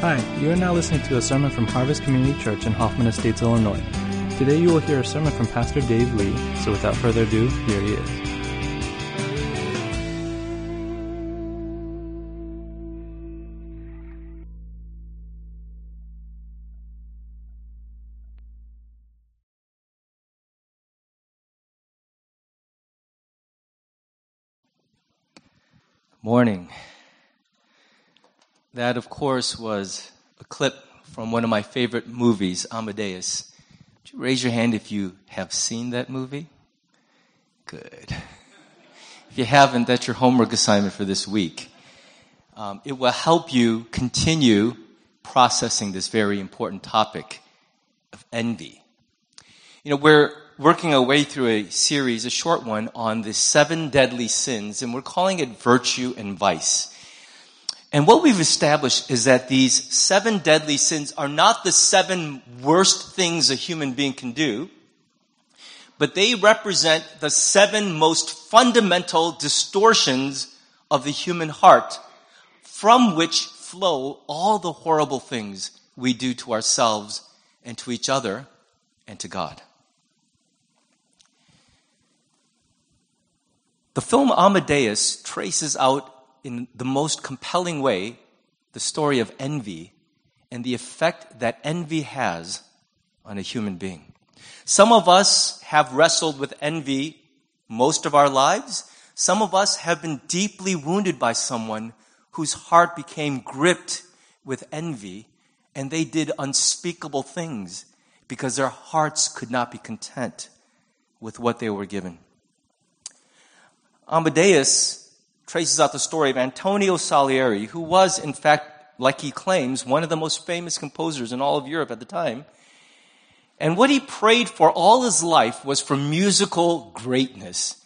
Hi, you are now listening to a sermon from Harvest Community Church in Hoffman Estates, Illinois. Today you will hear a sermon from Pastor Dave Lee, so without further ado, here he is. Morning. That, of course, was a clip from one of my favorite movies, Amadeus. Would you raise your hand if you have seen that movie? Good. If you haven't, that's your homework assignment for this week. It will help you continue processing this very important topic of envy. You know, we're working our way through a series, a short one, on the 7 deadly sins, and we're calling it Virtue and Vice. And what we've established is that these 7 deadly sins are not the 7 worst things a human being can do, but they represent the 7 most fundamental distortions of the human heart, from which flow all the horrible things we do to ourselves and to each other and to God. The film Amadeus traces out in the most compelling way the story of envy and the effect that envy has on a human being. Some of us have wrestled with envy most of our lives. Some of us have been deeply wounded by someone whose heart became gripped with envy, and they did unspeakable things because their hearts could not be content with what they were given. Amadeus traces out the story of Antonio Salieri, who was, in fact, like he claims, one of the most famous composers in all of Europe at the time. And what he prayed for all his life was for musical greatness.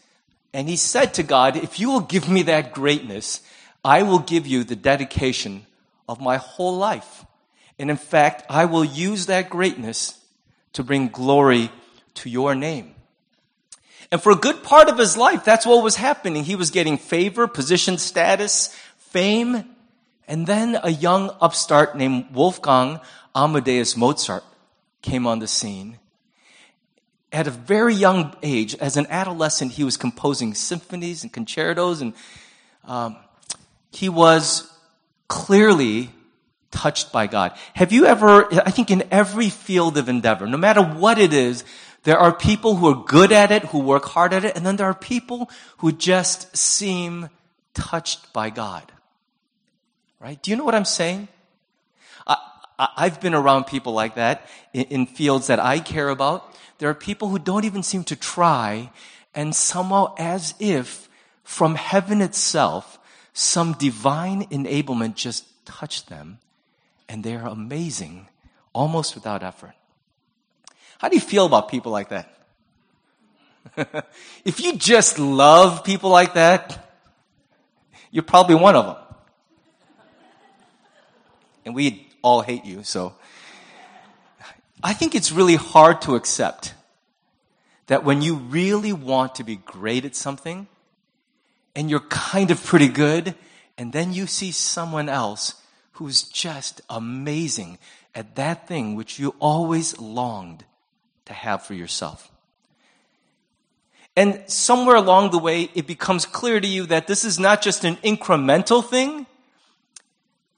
And he said to God, if you will give me that greatness, I will give you the dedication of my whole life. And in fact, I will use that greatness to bring glory to your name. And for a good part of his life, that's what was happening. He was getting favor, position, status, fame. And then a young upstart named Wolfgang Amadeus Mozart came on the scene. At a very young age, as an adolescent, he was composing symphonies and concertos. And he was clearly touched by God. Have you ever, I think in every field of endeavor, no matter what it is, there are people who are good at it, who work hard at it, and then there are people who just seem touched by God. Right? Do you know what I'm saying? I've been around people like that in fields that I care about. There are people who don't even seem to try, and somehow as if from heaven itself, some divine enablement just touched them, and they are amazing, almost without effort. How do you feel about people like that? If you just love people like that, you're probably one of them. And we all hate you, so. I think it's really hard to accept that when you really want to be great at something, and you're kind of pretty good, and then you see someone else who's just amazing at that thing which you always longed to have for yourself. And somewhere along the way, it becomes clear to you that this is not just an incremental thing,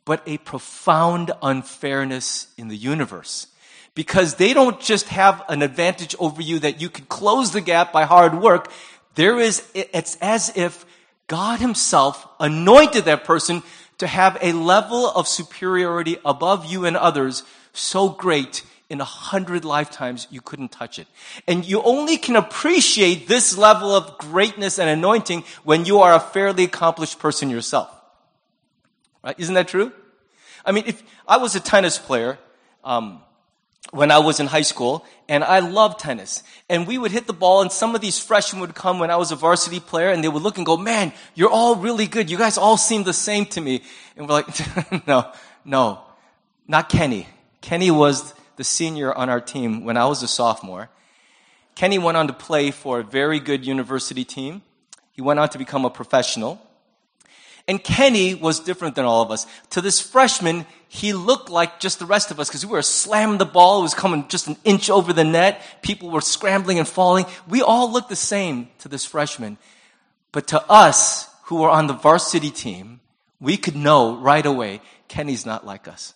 but a profound unfairness in the universe. Because they don't just have an advantage over you that you could close the gap by hard work. It's as if God himself anointed that person to have a level of superiority above you and others so great in 100 lifetimes, you couldn't touch it. And you only can appreciate this level of greatness and anointing when you are a fairly accomplished person yourself. Right? Isn't that true? I mean, if I was a tennis player when I was in high school, and I loved tennis. And we would hit the ball, and some of these freshmen would come when I was a varsity player, and they would look and go, man, you're all really good. You guys all seem the same to me. And we're like, no, not Kenny. Kenny was the senior on our team when I was a sophomore. Kenny went on to play for a very good university team. He went on to become a professional. And Kenny was different than all of us. To this freshman, he looked like just the rest of us because we were slammed the ball. It was coming just an inch over the net. People were scrambling and falling. We all looked the same to this freshman. But to us who were on the varsity team, we could know right away, Kenny's not like us.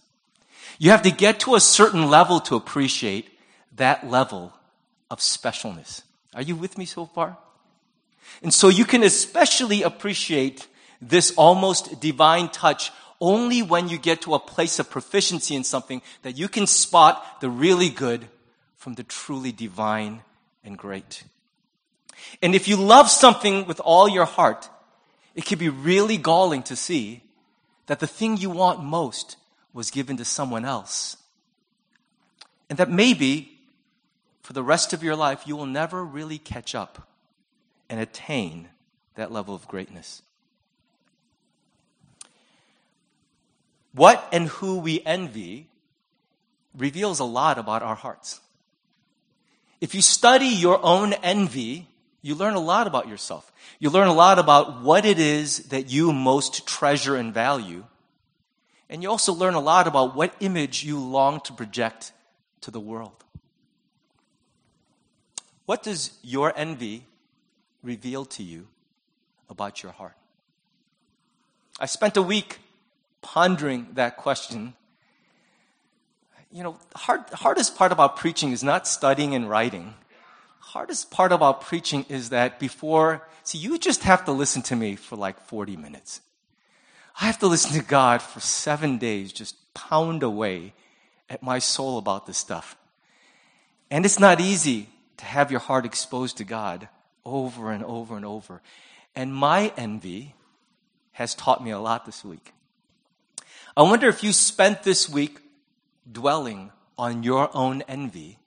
You have to get to a certain level to appreciate that level of specialness. Are you with me so far? And so you can especially appreciate this almost divine touch only when you get to a place of proficiency in something that you can spot the really good from the truly divine and great. And if you love something with all your heart, it can be really galling to see that the thing you want most was given to someone else. And that maybe for the rest of your life, you will never really catch up and attain that level of greatness. What and who we envy reveals a lot about our hearts. If you study your own envy, you learn a lot about yourself. You learn a lot about what it is that you most treasure and value. And you also learn a lot about what image you long to project to the world. What does your envy reveal to you about your heart? I spent a week pondering that question. You know, the hardest part about preaching is not studying and writing. The hardest part about preaching is that you just have to listen to me for like 40 minutes. I have to listen to God for 7 days, just pound away at my soul about this stuff. And it's not easy to have your heart exposed to God over and over and over. And my envy has taught me a lot this week. I wonder if you spent this week dwelling on your own envy.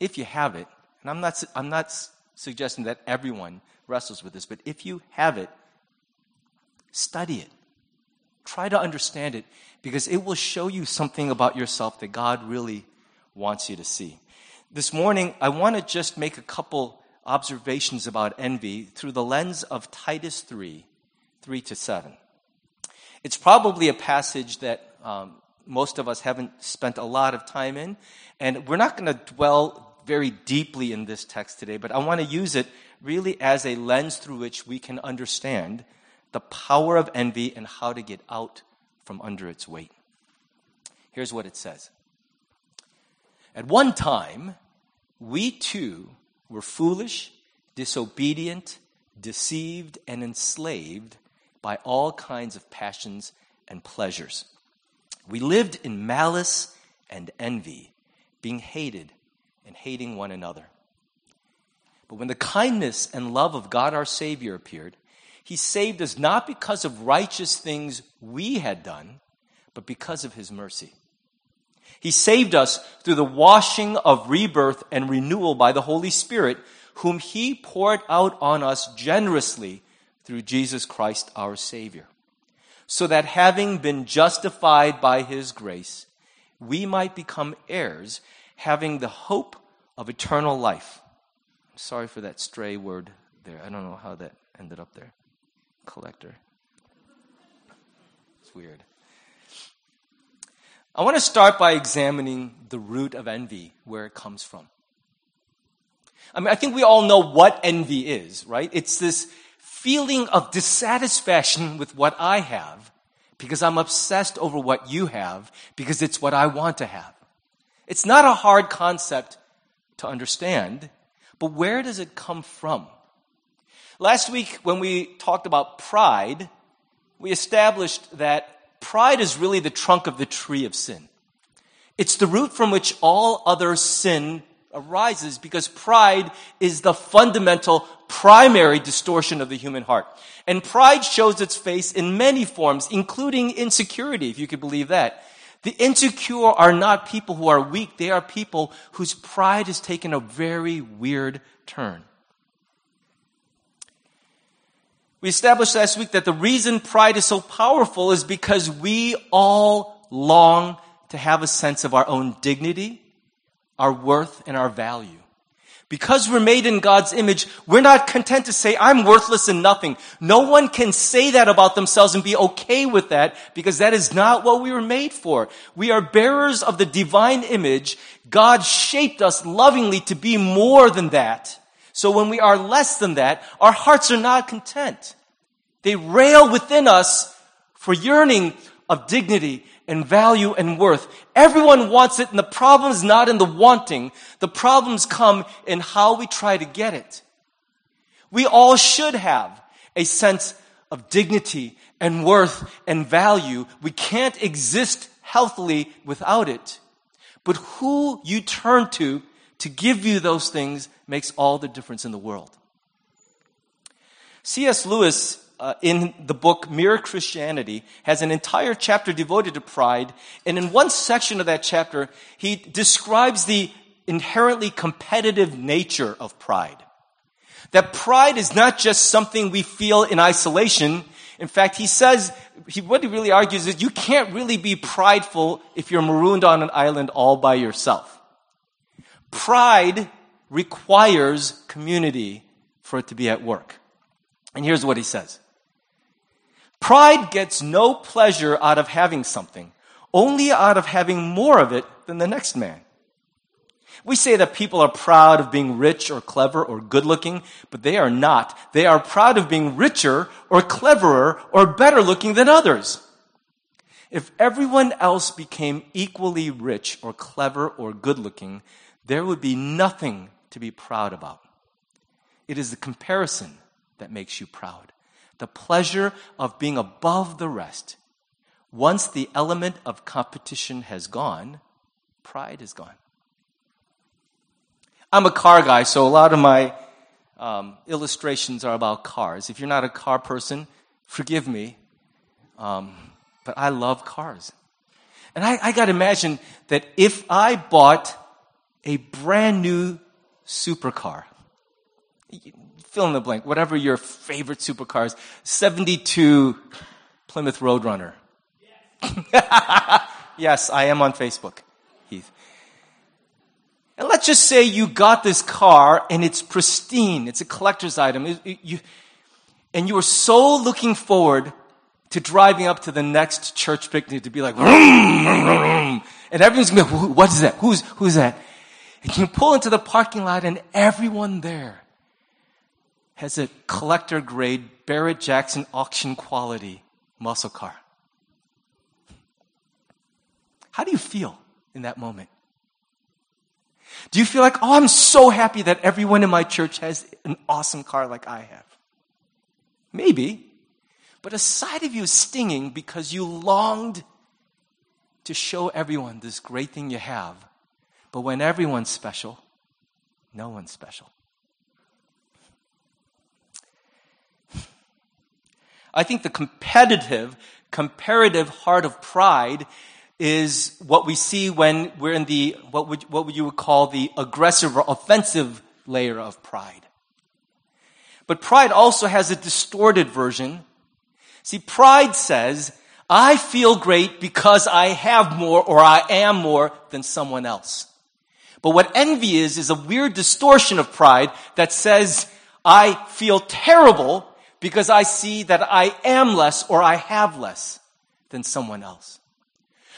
If you have it, and I'm not suggesting that everyone wrestles with this, but if you have it, study it. Try to understand it, because it will show you something about yourself that God really wants you to see. This morning, I want to just make a couple observations about envy through the lens of Titus 3:3-7. It's probably a passage that most of us haven't spent a lot of time in, and we're not going to dwell very deeply in this text today, but I want to use it really as a lens through which we can understand the power of envy and how to get out from under its weight. Here's what it says. At one time, we too were foolish, disobedient, deceived, and enslaved by all kinds of passions and pleasures. We lived in malice and envy, being hated and hating one another. But when the kindness and love of God our Savior appeared, he saved us not because of righteous things we had done, but because of his mercy. He saved us through the washing of rebirth and renewal by the Holy Spirit, whom he poured out on us generously through Jesus Christ our Savior, so that having been justified by his grace, we might become heirs, having the hope of eternal life. I'm sorry for that stray word there. I don't know how that ended up there. Collector. It's weird. I want to start by examining the root of envy, where it comes from. I mean, I think we all know what envy is, right? It's this feeling of dissatisfaction with what I have because I'm obsessed over what you have because it's what I want to have. It's not a hard concept to understand, but where does it come from? Last week, when we talked about pride, we established that pride is really the trunk of the tree of sin. It's the root from which all other sin arises, because pride is the fundamental, primary distortion of the human heart. And pride shows its face in many forms, including insecurity, if you could believe that. The insecure are not people who are weak. They are people whose pride has taken a very weird turn. We established last week that the reason pride is so powerful is because we all long to have a sense of our own dignity, our worth, and our value. Because we're made in God's image, we're not content to say, I'm worthless and nothing. No one can say that about themselves and be okay with that, because that is not what we were made for. We are bearers of the divine image. God shaped us lovingly to be more than that. So when we are less than that, our hearts are not content. They rail within us for yearning of dignity and value and worth. Everyone wants it, and the problem is not in the wanting. The problems come in how we try to get it. We all should have a sense of dignity and worth and value. We can't exist healthily without it. But who you turn to give you those things makes all the difference in the world. C.S. Lewis, in the book Mere Christianity, has an entire chapter devoted to pride. And in one section of that chapter, he describes the inherently competitive nature of pride. That pride is not just something we feel in isolation. In fact, he says, what he really argues is you can't really be prideful if you're marooned on an island all by yourself. Pride requires community for it to be at work. And here's what he says. Pride gets no pleasure out of having something, only out of having more of it than the next man. We say that people are proud of being rich or clever or good-looking, but they are not. They are proud of being richer or cleverer or better-looking than others. If everyone else became equally rich or clever or good-looking, there would be nothing to be proud about. It is the comparison that makes you proud. The pleasure of being above the rest. Once the element of competition has gone, pride is gone. I'm a car guy, so a lot of my illustrations are about cars. If you're not a car person, forgive me, but I love cars. And I got to imagine that if I bought a brand new supercar, fill in the blank, whatever your favorite supercars, 72 Plymouth Roadrunner. Yes. Yes, I am on Facebook, Heath. And let's just say you got this car and it's pristine. It's a collector's item. And you were so looking forward to driving up to the next church picnic to be like, vroom, vroom, vroom. And everyone's going to be like, what is that? Who's that? And you pull into the parking lot and everyone there has a collector-grade Barrett Jackson auction quality muscle car. How do you feel in that moment? Do you feel like, oh, I'm so happy that everyone in my church has an awesome car like I have? Maybe. But a side of you is stinging because you longed to show everyone this great thing you have. But when everyone's special, no one's special. I think the competitive, comparative heart of pride is what we see when we're in the, what would you would call the aggressive or offensive layer of pride. But pride also has a distorted version. See, pride says, I feel great because I have more or I am more than someone else. But what envy is a weird distortion of pride that says, I feel terrible because I see that I am less or I have less than someone else.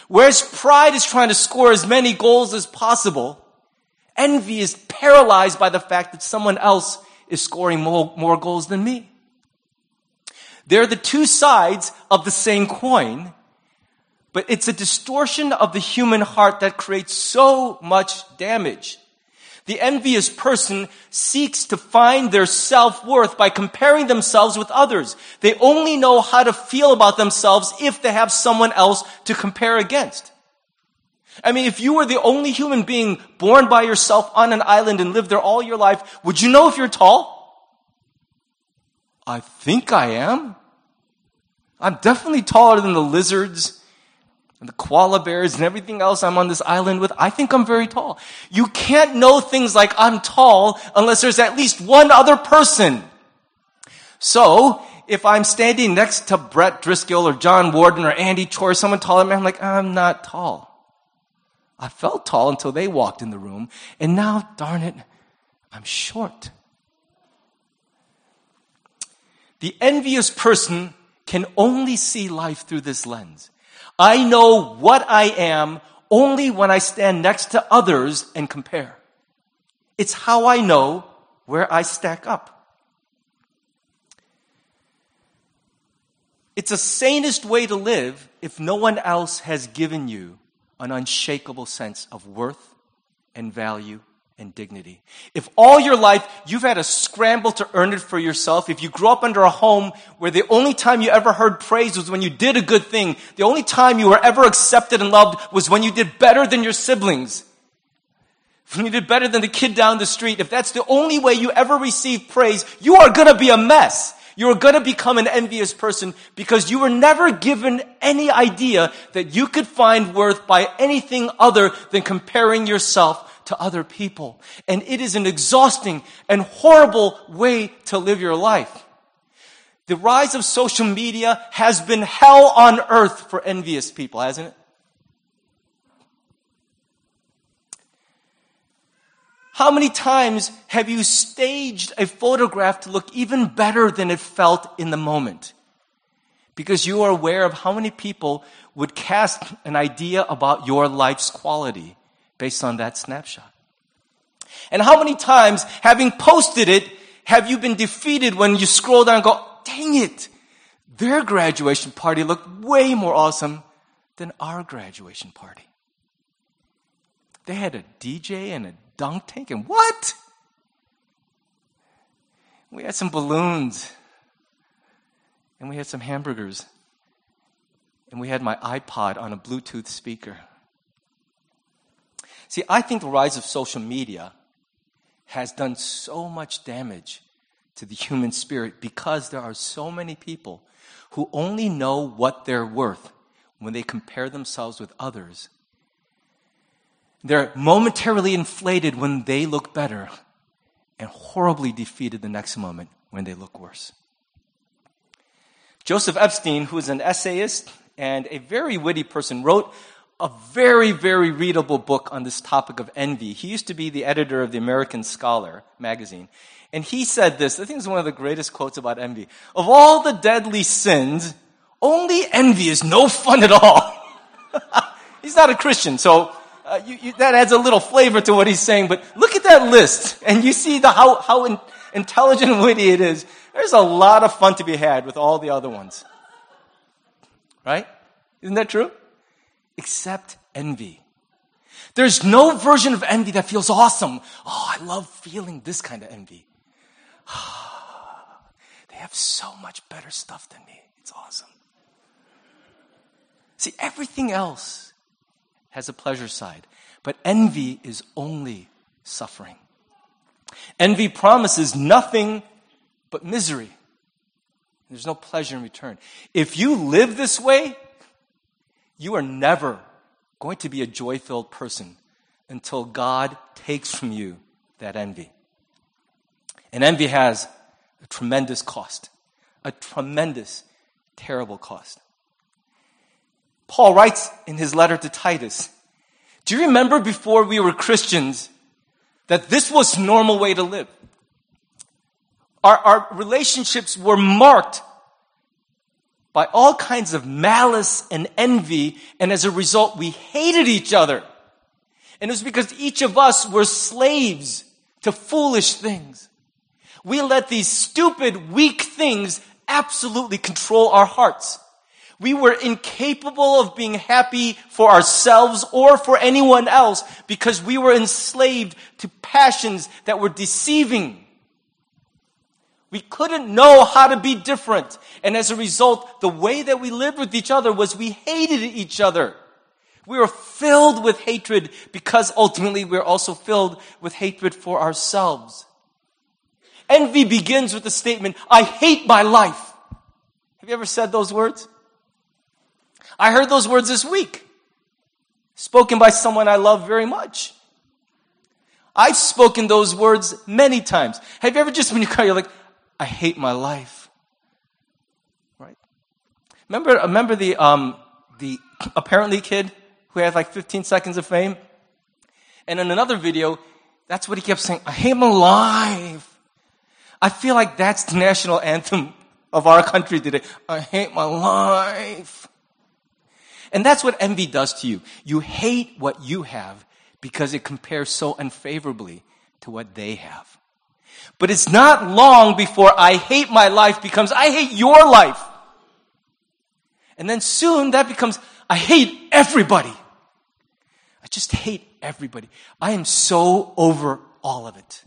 Whereas pride is trying to score as many goals as possible, envy is paralyzed by the fact that someone else is scoring more goals than me. They're the two sides of the same coin, but it's a distortion of the human heart that creates so much damage. The envious person seeks to find their self-worth by comparing themselves with others. They only know how to feel about themselves if they have someone else to compare against. I mean, if you were the only human being born by yourself on an island and lived there all your life, would you know if you're tall? I think I am. I'm definitely taller than the lizards and the koala bears and everything else I'm on this island with. I think I'm very tall. You can't know things like I'm tall unless there's at least one other person. So if I'm standing next to Brett Driscoll or John Warden or Andy Chor, someone taller, I'm like, I'm not tall. I felt tall until they walked in the room. And now, darn it, I'm short. The envious person can only see life through this lens. I know what I am only when I stand next to others and compare. It's how I know where I stack up. It's a sanest way to live if no one else has given you an unshakable sense of worth and value and dignity. If all your life you've had a scramble to earn it for yourself, if you grew up under a home where the only time you ever heard praise was when you did a good thing, the only time you were ever accepted and loved was when you did better than your siblings, when you did better than the kid down the street, if that's the only way you ever received praise, you are going to be a mess. You're going to become an envious person because you were never given any idea that you could find worth by anything other than comparing yourself to other people. And it is an exhausting and horrible way to live your life. The rise of social media has been hell on earth for envious people, hasn't it? How many times have you staged a photograph to look even better than it felt in the moment? Because you are aware of how many people would cast an idea about your life's quality based on that snapshot. And how many times, having posted it, have you been defeated when you scroll down and go, dang it, their graduation party looked way more awesome than our graduation party. They had a DJ and a dunk tank and what? We had some balloons and we had some hamburgers and we had my iPod on a Bluetooth speaker. See, I think the rise of social media has done so much damage to the human spirit because there are so many people who only know what they're worth when they compare themselves with others. They're momentarily inflated when they look better and horribly defeated the next moment when they look worse. Joseph Epstein, who is an essayist and a very witty person, wrote a very, very readable book on this topic of envy. He used to be the editor of the American Scholar magazine. And he said this, I think it's one of the greatest quotes about envy. Of all the deadly sins, only envy is no fun at all. He's not a Christian, so... that adds a little flavor to what he's saying, but look at that list, and you see how intelligent and witty it is. There's a lot of fun to be had with all the other ones. Right? Isn't that true? Except envy. There's no version of envy that feels awesome. Oh, I love feeling this kind of envy. They have so much better stuff than me. It's awesome. See, everything else has a pleasure side. But envy is only suffering. Envy promises nothing but misery. There's no pleasure in return. If you live this way, you are never going to be a joy-filled person until God takes from you that envy. And envy has a tremendous cost, a tremendous, terrible cost. Paul writes in his letter to Titus, do you remember before we were Christians that this was the normal way to live? Our relationships were marked by all kinds of malice and envy, and as a result, we hated each other. And it was because each of us were slaves to foolish things. We let these stupid, weak things absolutely control our hearts. We were incapable of being happy for ourselves or for anyone else because we were enslaved to passions that were deceiving. We couldn't know how to be different. And as a result, the way that we lived with each other was we hated each other. We were filled with hatred because ultimately we were also filled with hatred for ourselves. Envy begins with the statement, I hate my life. Have you ever said those words? I heard those words this week, spoken by someone I love very much. I've spoken those words many times. Have you ever just, when you cry, you're like, I hate my life, right? Remember the apparently kid who had like 15 seconds of fame? And in another video, That's what he kept saying. "I'm alive." I feel like that's the national anthem of our country today. "I hate my life." And that's what envy does to you. You hate what you have because it compares so unfavorably to what they have. But it's not long before "I hate my life" becomes "I hate your life." And then soon that becomes "I hate everybody. I just hate everybody. I am so over all of it."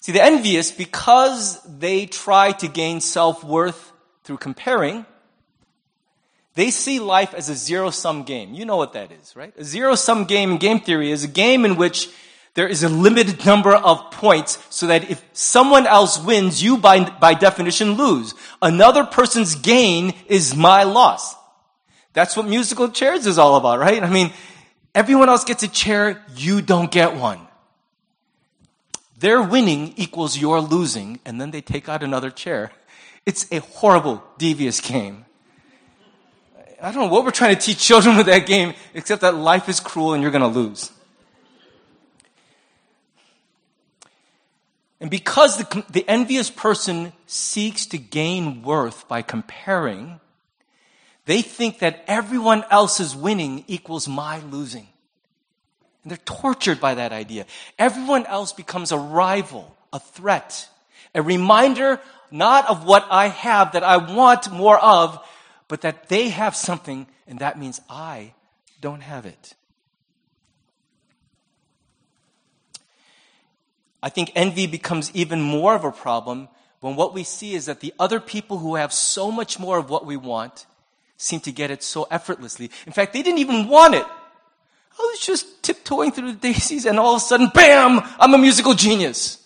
See, the envious, because they try to gain self-worth through comparing, they see life as a zero-sum game. You know what that is, right? A zero-sum game in game theory is a game in which there is a limited number of points so that if someone else wins, you by definition lose. Another person's gain is my loss. That's what musical chairs is all about, right? I mean, everyone else gets a chair, you don't get one. Their winning equals your losing, and then they take out another chair. It's a horrible, devious game. I don't know what we're trying to teach children with that game, except that life is cruel and you're going to lose. And because the envious person seeks to gain worth by comparing, they think that everyone else's winning equals my losing. And they're tortured by that idea. Everyone else becomes a rival, a threat, a reminder not of what I have that I want more of, but that they have something, and that means I don't have it. I think envy becomes even more of a problem when what we see is that the other people who have so much more of what we want seem to get it so effortlessly. In fact, they didn't even want it. I was just tiptoeing through the daisies, and all of a sudden, bam, I'm a musical genius.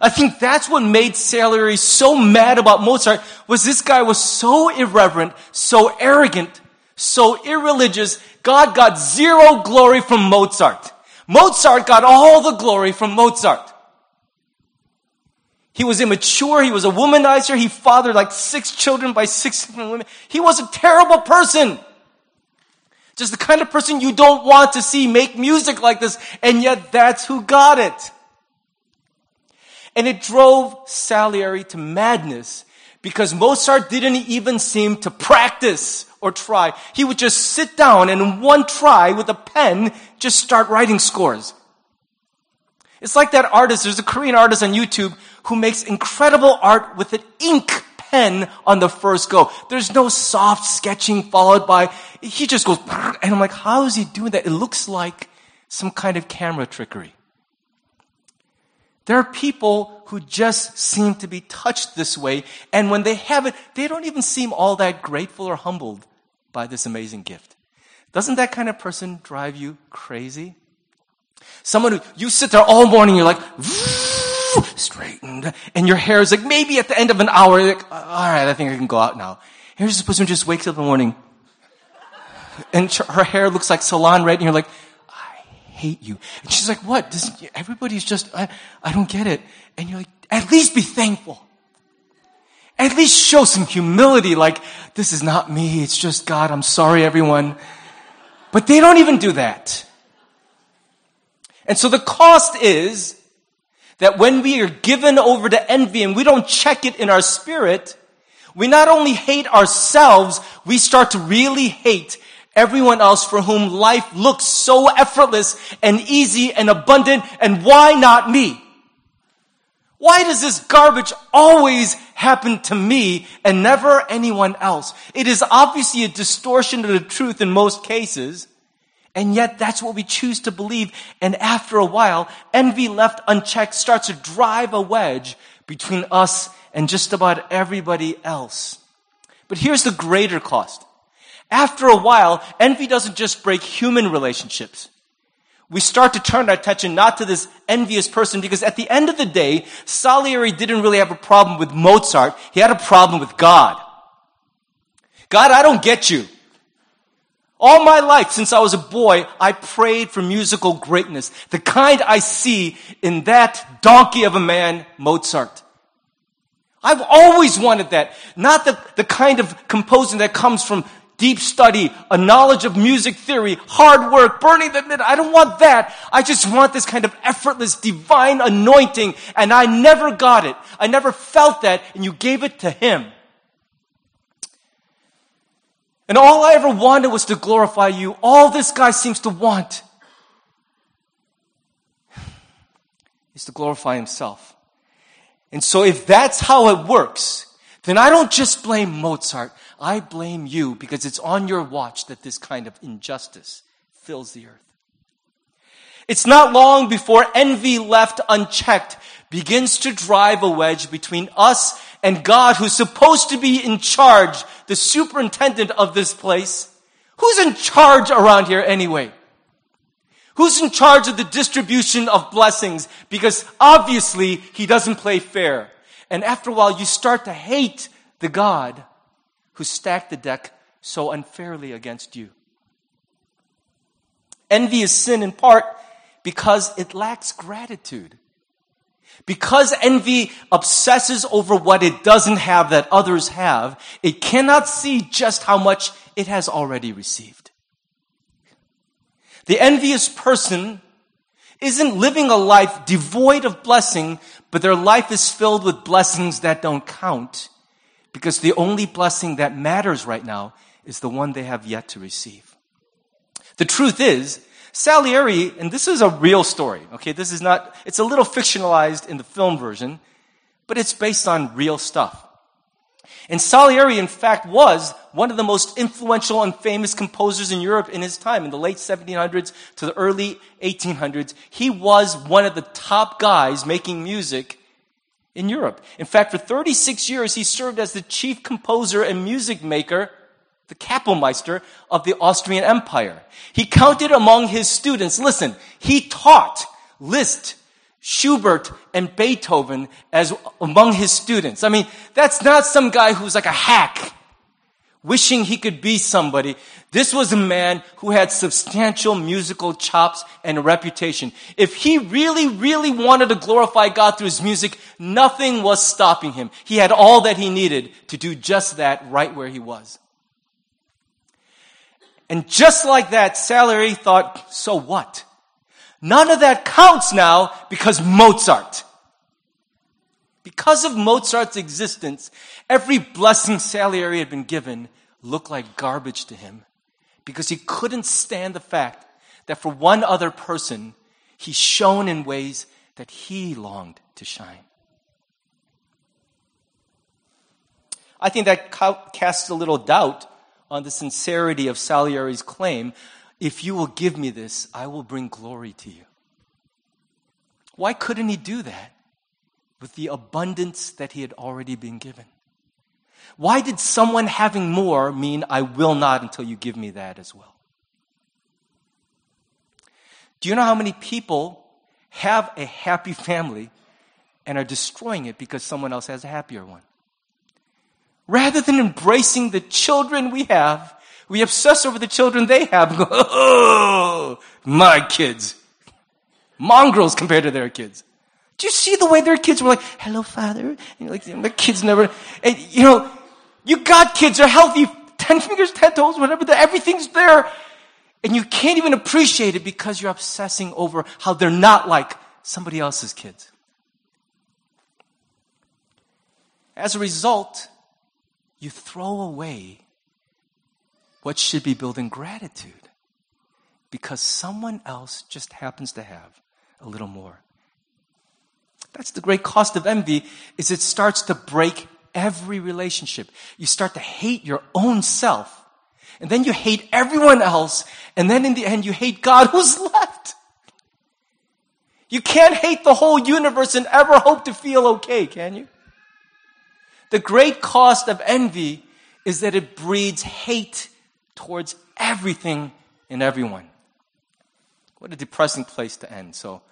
I think that's what made Salieri so mad about Mozart, was this guy was so irreverent, so arrogant, so irreligious. God got zero glory from Mozart. Mozart got all the glory from Mozart. He was immature. He was a womanizer. He fathered like 6 children by 6 different women. He was a terrible person. Just the kind of person you don't want to see make music like this, and yet that's who got it. And it drove Salieri to madness because Mozart didn't even seem to practice or try. He would just sit down and in one try with a pen, just start writing scores. It's like that artist, there's a Korean artist on YouTube who makes incredible art with an ink pen on the first go. There's no soft sketching followed by, he just goes, and I'm like, how is he doing that? It looks like some kind of camera trickery. There are people who just seem to be touched this way, and when they have it, they don't even seem all that grateful or humbled by this amazing gift. Doesn't that kind of person drive you crazy? Someone who, you sit there all morning, you're like, straightened, and your hair is like, maybe at the end of an hour, you're like, all right, I think I can go out now. Here's this person who just wakes up in the morning, and her hair looks like salon red, and you're like, I hate you. And she's like, what? Everybody's just, I don't get it. And you're like, at least be thankful. At least show some humility, like, this is not me, it's just God, I'm sorry, everyone. But they don't even do that. And so the cost is that when we are given over to envy and we don't check it in our spirit, we not only hate ourselves, we start to really hate everyone else for whom life looks so effortless and easy and abundant, and why not me? Why does this garbage always happen to me and never anyone else? It is obviously a distortion of the truth in most cases. And yet that's what we choose to believe. And after a while, envy left unchecked starts to drive a wedge between us and just about everybody else. But here's the greater cost. After a while, envy doesn't just break human relationships. We start to turn our attention not to this envious person, because at the end of the day, Salieri didn't really have a problem with Mozart. He had a problem with God. God, I don't get you. All my life, since I was a boy, I prayed for musical greatness, the kind I see in that donkey of a man, Mozart. I've always wanted that, not the kind of composing that comes from deep study, a knowledge of music theory, hard work, burning the midnight. I don't want that. I just want this kind of effortless, divine anointing. And I never got it. I never felt that. And you gave it to him. And all I ever wanted was to glorify you. All this guy seems to want is to glorify himself. And so if that's how it works, then I don't just blame Mozart. I blame you, because it's on your watch that this kind of injustice fills the earth. It's not long before envy left unchecked begins to drive a wedge between us and God, who's supposed to be in charge, the superintendent of this place. Who's in charge around here anyway? Who's in charge of the distribution of blessings? Because obviously he doesn't play fair. And after a while, you start to hate the God who stacked the deck so unfairly against you. Envy is sin in part because it lacks gratitude. Because envy obsesses over what it doesn't have that others have, it cannot see just how much it has already received. The envious person isn't living a life devoid of blessing, but their life is filled with blessings that don't count, because the only blessing that matters right now is the one they have yet to receive. The truth is, Salieri, and this is a real story, okay? This is not, it's a little fictionalized in the film version, but it's based on real stuff. And Salieri, in fact, was one of the most influential and famous composers in Europe in his time, in the late 1700s to the early 1800s. He was one of the top guys making music in Europe. In fact, for 36 years, he served as the chief composer and music maker, the Kapellmeister of the Austrian Empire. He counted among his students, listen, he taught Liszt, Schubert, and Beethoven as among his students. I mean, that's not some guy who's like a hack wishing he could be somebody. This was a man who had substantial musical chops and a reputation. If he really, really wanted to glorify God through his music, nothing was stopping him. He had all that he needed to do just that right where he was. And just like that, Salieri thought, so what? None of that counts now because Mozart. Because of Mozart's existence, every blessing Salieri had been given looked like garbage to him, because he couldn't stand the fact that for one other person, he shone in ways that he longed to shine. I think that casts a little doubt on the sincerity of Salieri's claim, if you will give me this, I will bring glory to you. Why couldn't he do that with the abundance that he had already been given? Why did someone having more mean, I will not until you give me that as well? Do you know how many people have a happy family and are destroying it because someone else has a happier one? Rather than embracing the children we have, we obsess over the children they have and go, oh, my kids. Mongrels compared to their kids. Do you see the way their kids were like, hello, father? And like, the kids never, and you know, you got kids, they're healthy, 10 fingers, 10 toes, whatever, everything's there. And you can't even appreciate it because you're obsessing over how they're not like somebody else's kids. As a result, you throw away what should be building gratitude, because someone else just happens to have a little more. That's the great cost of envy, is it starts to break every relationship. You start to hate your own self, and then you hate everyone else, and then in the end you hate God who's left. You can't hate the whole universe and ever hope to feel okay, can you? The great cost of envy is that it breeds hate towards everything and everyone. What a depressing place to end. So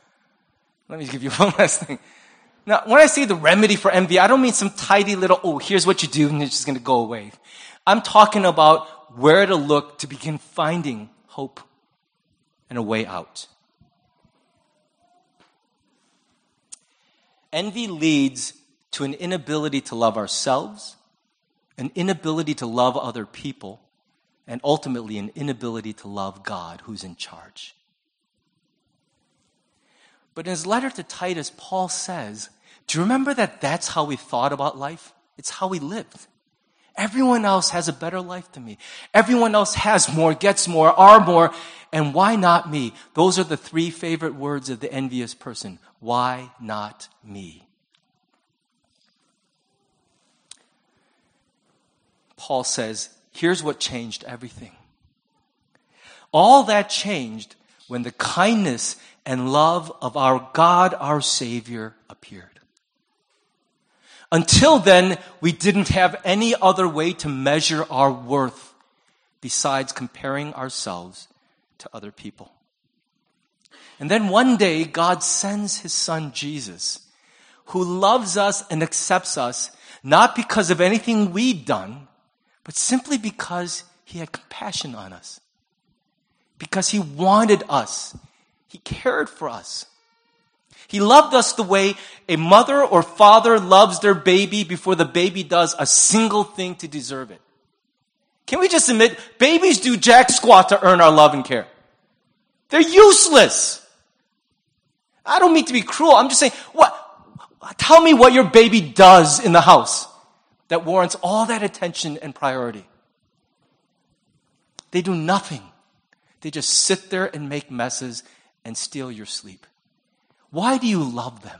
let me give you one last thing. Now, when I say the remedy for envy, I don't mean some tidy little, oh, here's what you do and it's just going to go away. I'm talking about where to look to begin finding hope and a way out. Envy leads to an inability to love ourselves, an inability to love other people, and ultimately an inability to love God who's in charge. But in his letter to Titus, Paul says, do you remember that that's how we thought about life? It's how we lived. Everyone else has a better life than me. Everyone else has more, gets more, are more, and why not me? Those are the three favorite words of the envious person. Why not me? Paul says, here's what changed everything. All that changed when the kindness and love of our God, our Savior, appeared. Until then, we didn't have any other way to measure our worth besides comparing ourselves to other people. And then one day, God sends his son, Jesus, who loves us and accepts us, not because of anything we'd done, but simply because he had compassion on us. Because he wanted us. He cared for us. He loved us the way a mother or father loves their baby before the baby does a single thing to deserve it. Can we just admit, babies do jack squat to earn our love and care. They're useless. I don't mean to be cruel. I'm just saying, tell me what your baby does in the house that warrants all that attention and priority. They do nothing. They just sit there and make messes and steal your sleep. Why do you love them?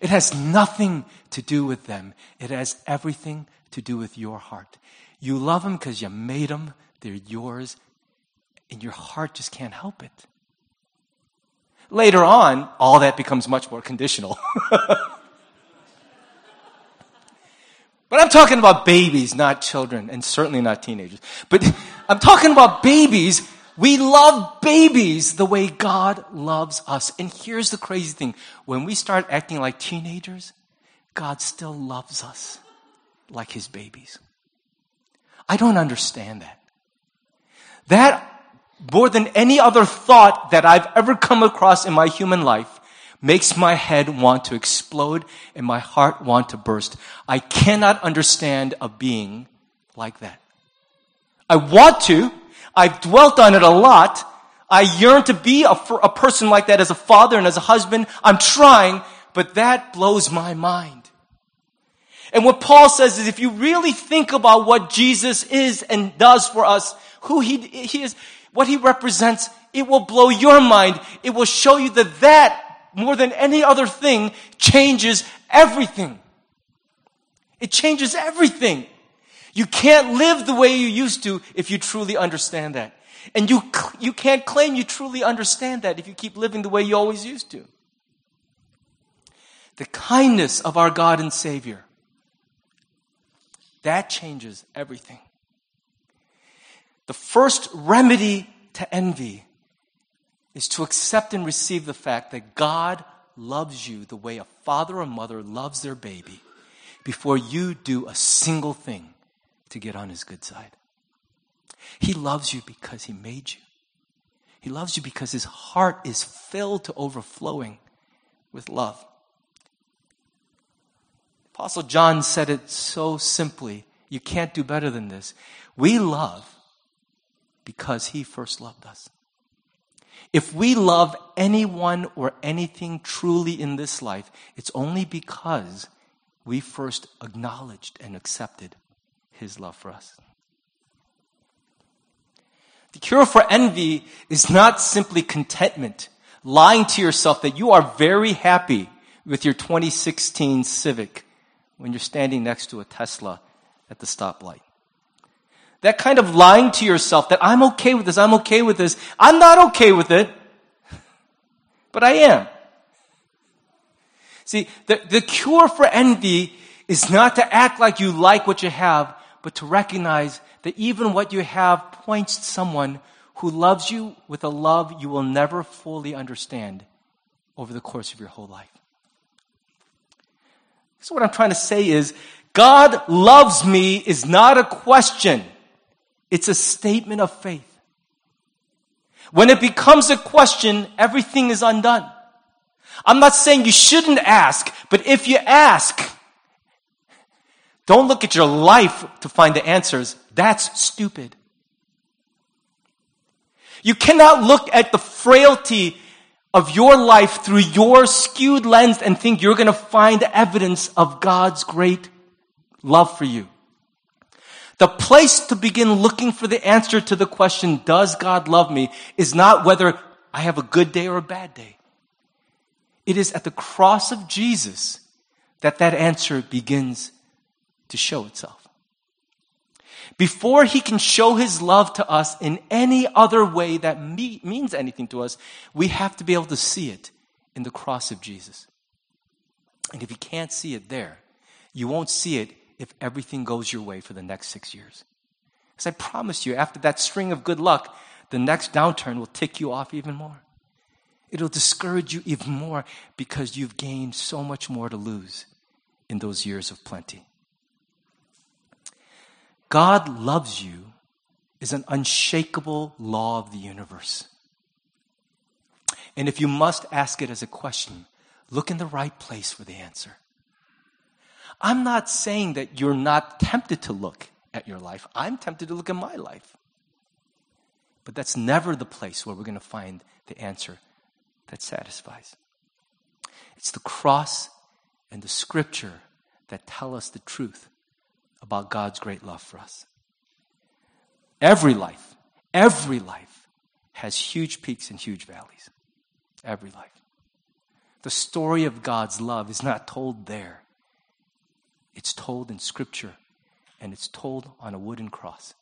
It has nothing to do with them. It has everything to do with your heart. You love them because you made them. They're yours. And your heart just can't help it. Later on, all that becomes much more conditional. But I'm talking about babies, not children, and certainly not teenagers. But I'm talking about babies. We love babies the way God loves us. And here's the crazy thing. When we start acting like teenagers, God still loves us like his babies. I don't understand that. That, more than any other thought that I've ever come across in my human life, makes my head want to explode and my heart want to burst. I cannot understand a being like that. I want to. I've dwelt on it a lot. I yearn to be a person like that as a father and as a husband. I'm trying, but that blows my mind. And what Paul says is, if you really think about what Jesus is and does for us, who he is, what he represents, it will blow your mind. It will show you that more than any other thing, changes everything. It changes everything. You can't live the way you used to if you truly understand that. And you can't claim you truly understand that if you keep living the way you always used to. The kindness of our God and Savior, that changes everything. The first remedy to envy is to accept and receive the fact that God loves you the way a father or mother loves their baby before you do a single thing to get on his good side. He loves you because he made you. He loves you because his heart is filled to overflowing with love. Apostle John said it so simply. You can't do better than this. We love because he first loved us. If we love anyone or anything truly in this life, it's only because we first acknowledged and accepted his love for us. The cure for envy is not simply contentment, lying to yourself that you are very happy with your 2016 Civic when you're standing next to a Tesla at the stoplight. That kind of lying to yourself that I'm okay with this, I'm okay with this, I'm not okay with it, but I am. See, the cure for envy is not to act like you like what you have, but to recognize that even what you have points to someone who loves you with a love you will never fully understand over the course of your whole life. So what I'm trying to say is, God loves me is not a question. It's a statement of faith. When it becomes a question, everything is undone. I'm not saying you shouldn't ask, but if you ask, don't look at your life to find the answers. That's stupid. You cannot look at the frailty of your life through your skewed lens and think you're going to find evidence of God's great love for you. The place to begin looking for the answer to the question, does God love me, is not whether I have a good day or a bad day. It is at the cross of Jesus that that answer begins to show itself. Before he can show his love to us in any other way that means anything to us, we have to be able to see it in the cross of Jesus. And if you can't see it there, you won't see it if everything goes your way for the next 6 years. Because I promise you, after that string of good luck, the next downturn will tick you off even more. It'll discourage you even more because you've gained so much more to lose in those years of plenty. God loves you is an unshakable law of the universe. And if you must ask it as a question, look in the right place for the answer. I'm not saying that you're not tempted to look at your life. I'm tempted to look at my life. But that's never the place where we're going to find the answer that satisfies. It's the cross and the scripture that tell us the truth about God's great love for us. Every life has huge peaks and huge valleys. Every life. The story of God's love is not told there. It's told in Scripture, and it's told on a wooden cross.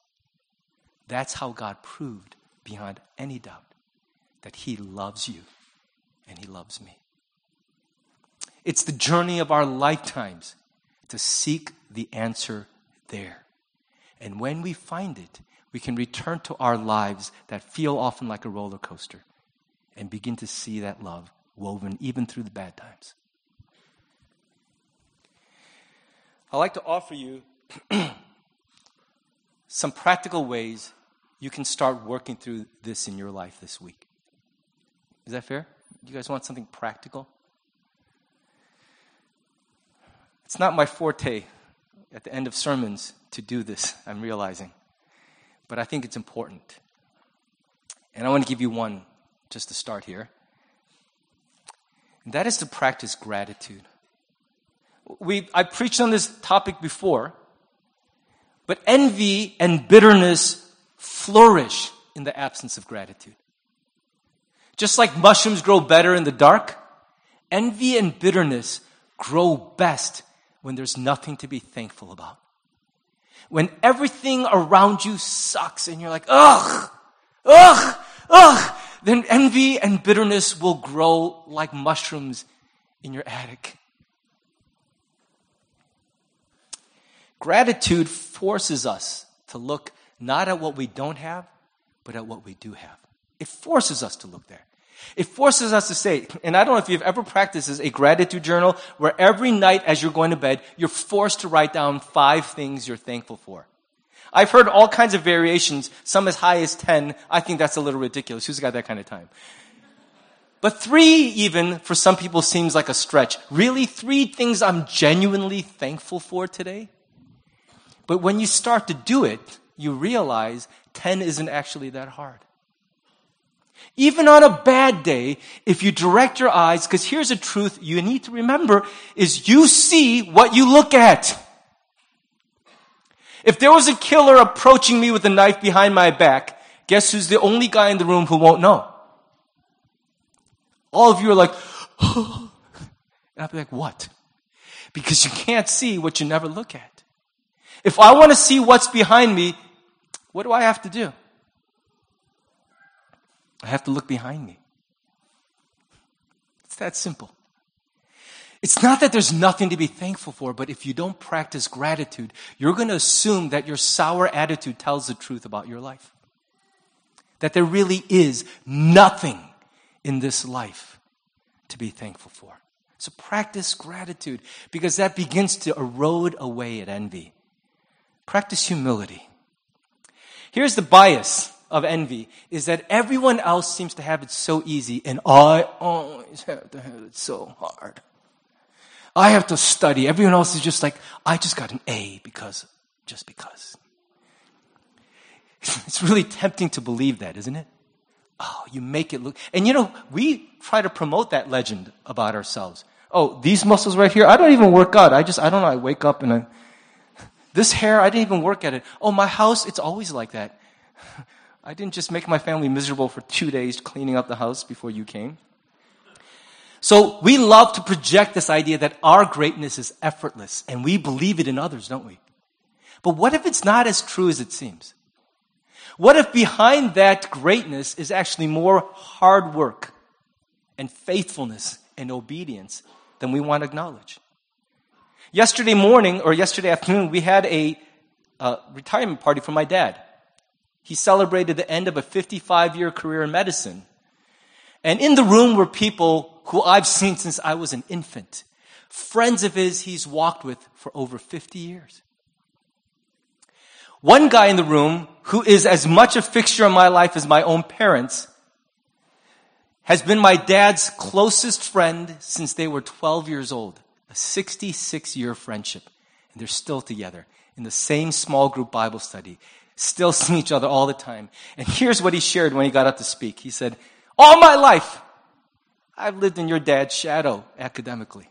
That's how God proved beyond any doubt that he loves you and he loves me. It's the journey of our lifetimes to seek the answer there. And when we find it, we can return to our lives that feel often like a roller coaster and begin to see that love woven even through the bad times. I'd like to offer you some practical ways you can start working through this in your life this week. Is that fair? You guys want something practical? It's not my forte at the end of sermons to do this, I'm realizing. But I think it's important. And I want to give you one just to start here. And that is to practice gratitude. I preached on this topic before, but envy and bitterness flourish in the absence of gratitude. Just like mushrooms grow better in the dark, envy and bitterness grow best when there's nothing to be thankful about. When everything around you sucks and you're like, ugh, then envy and bitterness will grow like mushrooms in your attic. Gratitude forces us to look not at what we don't have, but at what we do have. It forces us to look there. It forces us to say, and I don't know if you've ever practiced this, a gratitude journal where every night as you're going to bed, you're forced to write down 5 things you're thankful for. I've heard all kinds of variations, some as high as 10. I think that's a little ridiculous. Who's got that kind of time? But 3 even, for some people, seems like a stretch. Really, 3 things I'm genuinely thankful for today? But when you start to do it, you realize 10 isn't actually that hard. Even on a bad day, if you direct your eyes, because here's a truth you need to remember, is you see what you look at. If there was a killer approaching me with a knife behind my back, guess who's the only guy in the room who won't know? All of you are like, oh. And I'll be like, what? Because you can't see what you never look at. If I want to see what's behind me, what do I have to do? I have to look behind me. It's that simple. It's not that there's nothing to be thankful for, but if you don't practice gratitude, you're going to assume that your sour attitude tells the truth about your life. That there really is nothing in this life to be thankful for. So practice gratitude, because that begins to erode away at envy. Practice humility. Here's the bias of envy, is that everyone else seems to have it so easy, and I always have to have it so hard. I have to study. Everyone else is just like, I just got an A just because. It's really tempting to believe that, isn't it? Oh, you make it look. And you know, we try to promote that legend about ourselves. Oh, these muscles right here, I don't even work out. I don't know, I wake up and this hair, I didn't even work at it. Oh, my house, it's always like that. I didn't just make my family miserable for 2 days cleaning up the house before you came. So we love to project this idea that our greatness is effortless, and we believe it in others, don't we? But what if it's not as true as it seems? What if behind that greatness is actually more hard work and faithfulness and obedience than we want to acknowledge? Yesterday morning or yesterday afternoon, we had a retirement party for my dad. He celebrated the end of a 55-year career in medicine. And in the room were people who I've seen since I was an infant, friends of his he's walked with for over 50 years. One guy in the room who is as much a fixture in my life as my own parents has been my dad's closest friend since they were 12 years old, a 66-year friendship. And they're still together in the same small group Bible study, still seeing each other all the time. And here's what he shared when he got up to speak. He said, "All my life, I've lived in your dad's shadow academically.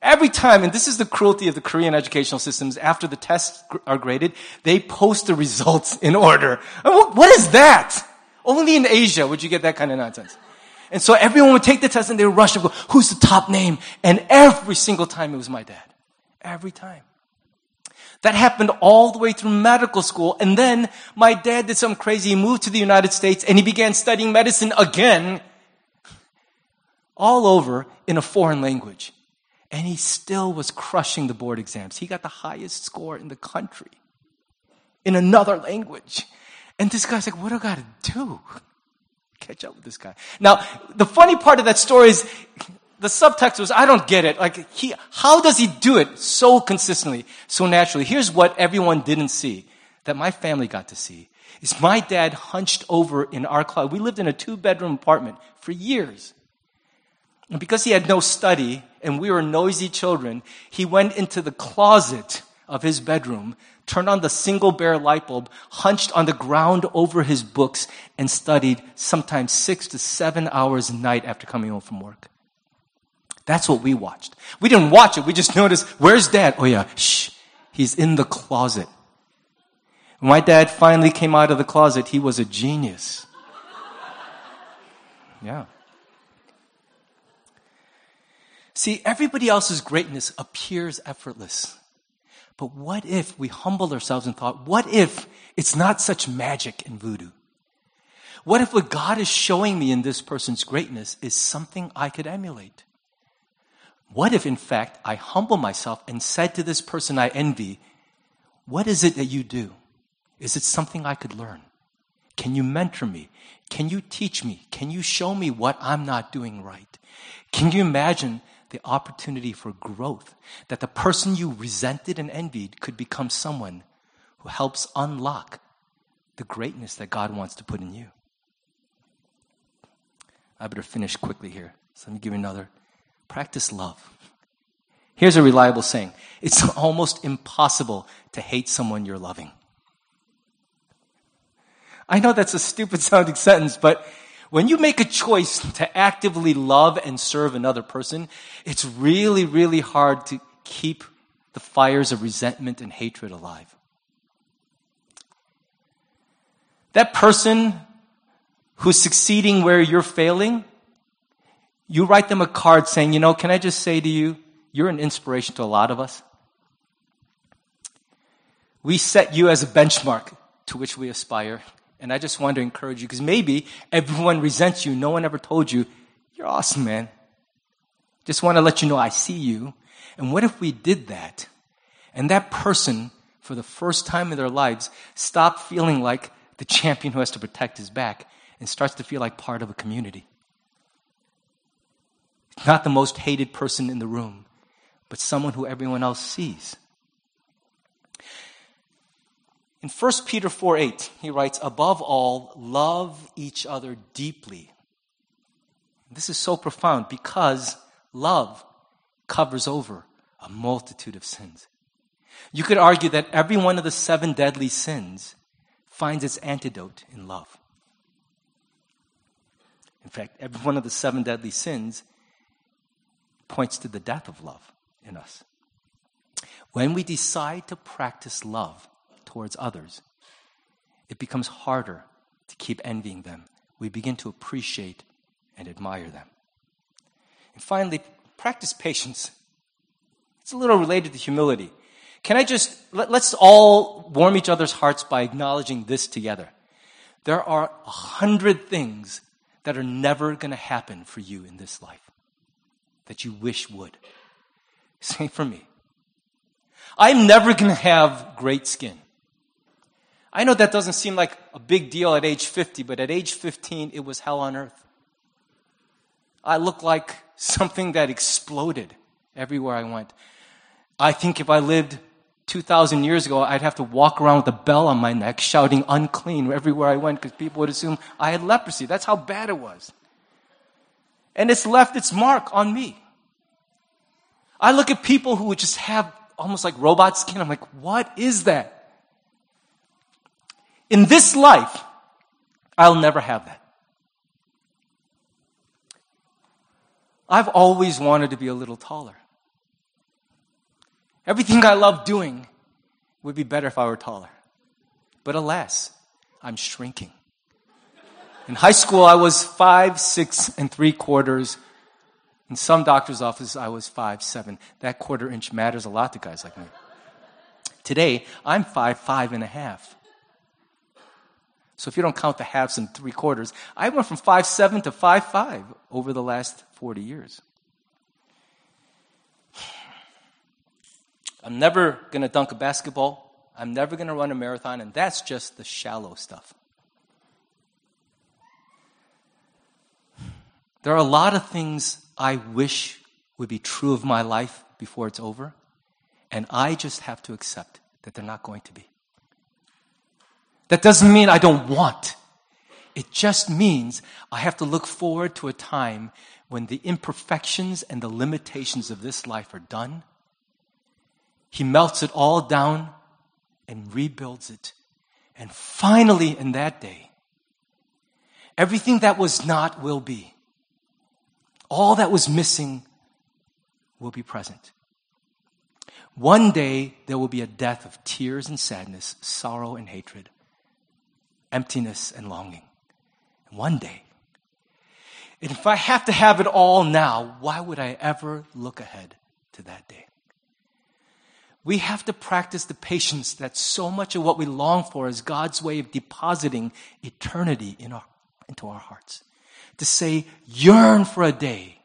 Every time," and this is the cruelty of the Korean educational systems, after the tests are graded, they post the results in order. What is that? Only in Asia would you get that kind of nonsense. And so everyone would take the test and they would rush and go, who's the top name? And every single time it was my dad. Every time. That happened all the way through medical school. And then my dad did something crazy. He moved to the United States and he began studying medicine again all over in a foreign language. And he still was crushing the board exams. He got the highest score in the country in another language. And this guy's like, what do I got to do? Catch up with this guy. Now, the funny part of that story is the subtext was, I don't get it. Like, how does he do it so consistently, so naturally? Here's what everyone didn't see that my family got to see. Is my dad hunched over in our closet. We lived in a 2-bedroom apartment for years. And because he had no study, and we were noisy children, he went into the closet of his bedroom, turned on the single bare light bulb, hunched on the ground over his books, and studied sometimes 6 to 7 hours a night after coming home from work. That's what we watched. We didn't watch it. We just noticed, where's dad? Oh, yeah, shh, he's in the closet. When my dad finally came out of the closet, he was a genius. Yeah. See, everybody else's greatness appears effortless. But what if we humbled ourselves and thought, what if it's not such magic and voodoo? What if what God is showing me in this person's greatness is something I could emulate? What if, in fact, I humble myself and said to this person I envy, what is it that you do? Is it something I could learn? Can you mentor me? Can you teach me? Can you show me what I'm not doing right? Can you imagine the opportunity for growth, that the person you resented and envied could become someone who helps unlock the greatness that God wants to put in you? I better finish quickly here. So let me give you another. Practice love. Here's a reliable saying. It's almost impossible to hate someone you're loving. I know that's a stupid sounding sentence, but when you make a choice to actively love and serve another person, it's really, really hard to keep the fires of resentment and hatred alive. That person who's succeeding where you're failing, you write them a card saying, you know, can I just say to you, you're an inspiration to a lot of us. We set you as a benchmark to which we aspire. And I just want to encourage you, because maybe everyone resents you. No one ever told you, you're awesome, man. Just want to let you know I see you. And what if we did that? And that person, for the first time in their lives, stopped feeling like the champion who has to protect his back and starts to feel like part of a community. Not the most hated person in the room, but someone who everyone else sees. In 1 Peter 4:8, he writes, above all, love each other deeply. This is so profound because love covers over a multitude of sins. You could argue that every one of the 7 deadly sins finds its antidote in love. In fact, every one of the 7 deadly sins points to the death of love in us. When we decide to practice love towards others, it becomes harder to keep envying them. We begin to appreciate and admire them. And finally, practice patience. It's a little related to humility. Can I just, let's all warm each other's hearts by acknowledging this together. There are 100 things that are never going to happen for you in this life that you wish would. Same for me. I'm never going to have great skin. I know that doesn't seem like a big deal at age 50, but at age 15, it was hell on earth. I look like something that exploded everywhere I went. I think if I lived 2,000 years ago, I'd have to walk around with a bell on my neck shouting unclean everywhere I went because people would assume I had leprosy. That's how bad it was. And it's left its mark on me. I look at people who would just have almost like robot skin. I'm like, what is that? In this life, I'll never have that. I've always wanted to be a little taller. Everything I love doing would be better if I were taller. But alas, I'm shrinking. In high school, I was 5'6¾". In some doctor's offices, I was 5'7". That quarter inch matters a lot to guys like me. Today, I'm 5'5½". So if you don't count the halves and ¾ I went from 5'7" to 5'5" over the last 40 years. I'm never going to dunk a basketball. I'm never going to run a marathon, and that's just the shallow stuff. There are a lot of things I wish would be true of my life before it's over, and I just have to accept that they're not going to be. That doesn't mean I don't want. It just means I have to look forward to a time when the imperfections and the limitations of this life are done. He melts it all down and rebuilds it. And finally, in that day, everything that was not will be. All that was missing will be present. One day, there will be a death of tears and sadness, sorrow and hatred, emptiness and longing. One day. And if I have to have it all now, why would I ever look ahead to that day? We have to practice the patience that so much of what we long for is God's way of depositing eternity into our hearts. To say, yearn for a day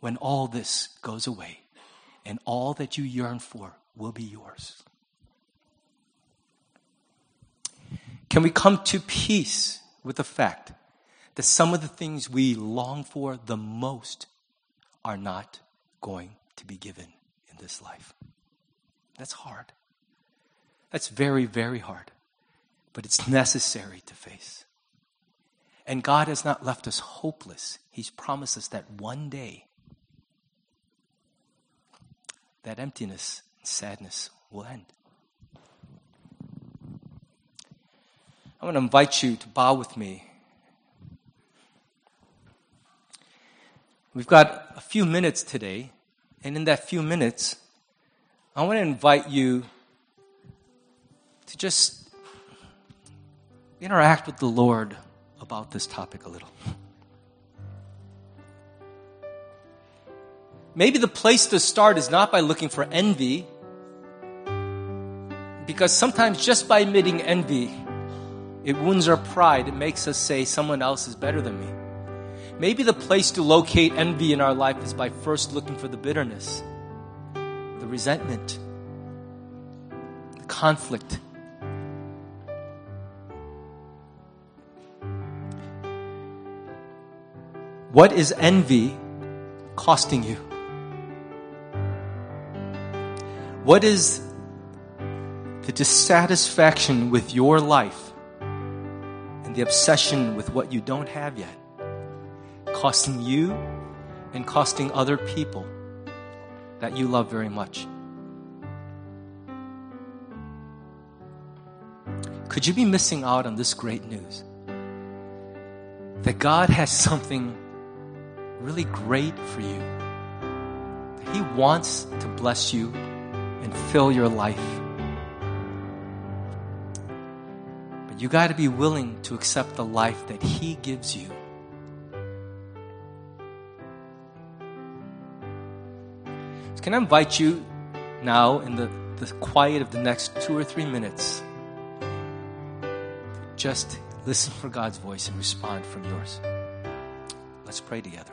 when all this goes away and all that you yearn for will be yours. Can we come to peace with the fact that some of the things we long for the most are not going to be given in this life? That's hard. That's very, very hard. But it's necessary to face. And God has not left us hopeless. He's promised us that one day, that emptiness and sadness will end. I want to invite you to bow with me. We've got a few minutes today, and in that few minutes, I want to invite you to just interact with the Lord about this topic a little. Maybe the place to start is not by looking for envy, because sometimes just by admitting envy, it wounds our pride. It makes us say someone else is better than me. Maybe the place to locate envy in our life is by first looking for the bitterness, the resentment, the conflict. What is envy costing you? What is the dissatisfaction with your life and the obsession with what you don't have yet costing you and costing other people that you love very much? Could you be missing out on this great news? that God has something really great for you. He wants to bless you and fill your life. But you got to be willing to accept the life that He gives you. So can I invite you now in the quiet of the next 2 or 3 minutes, just listen for God's voice and respond from yours. Let's pray together.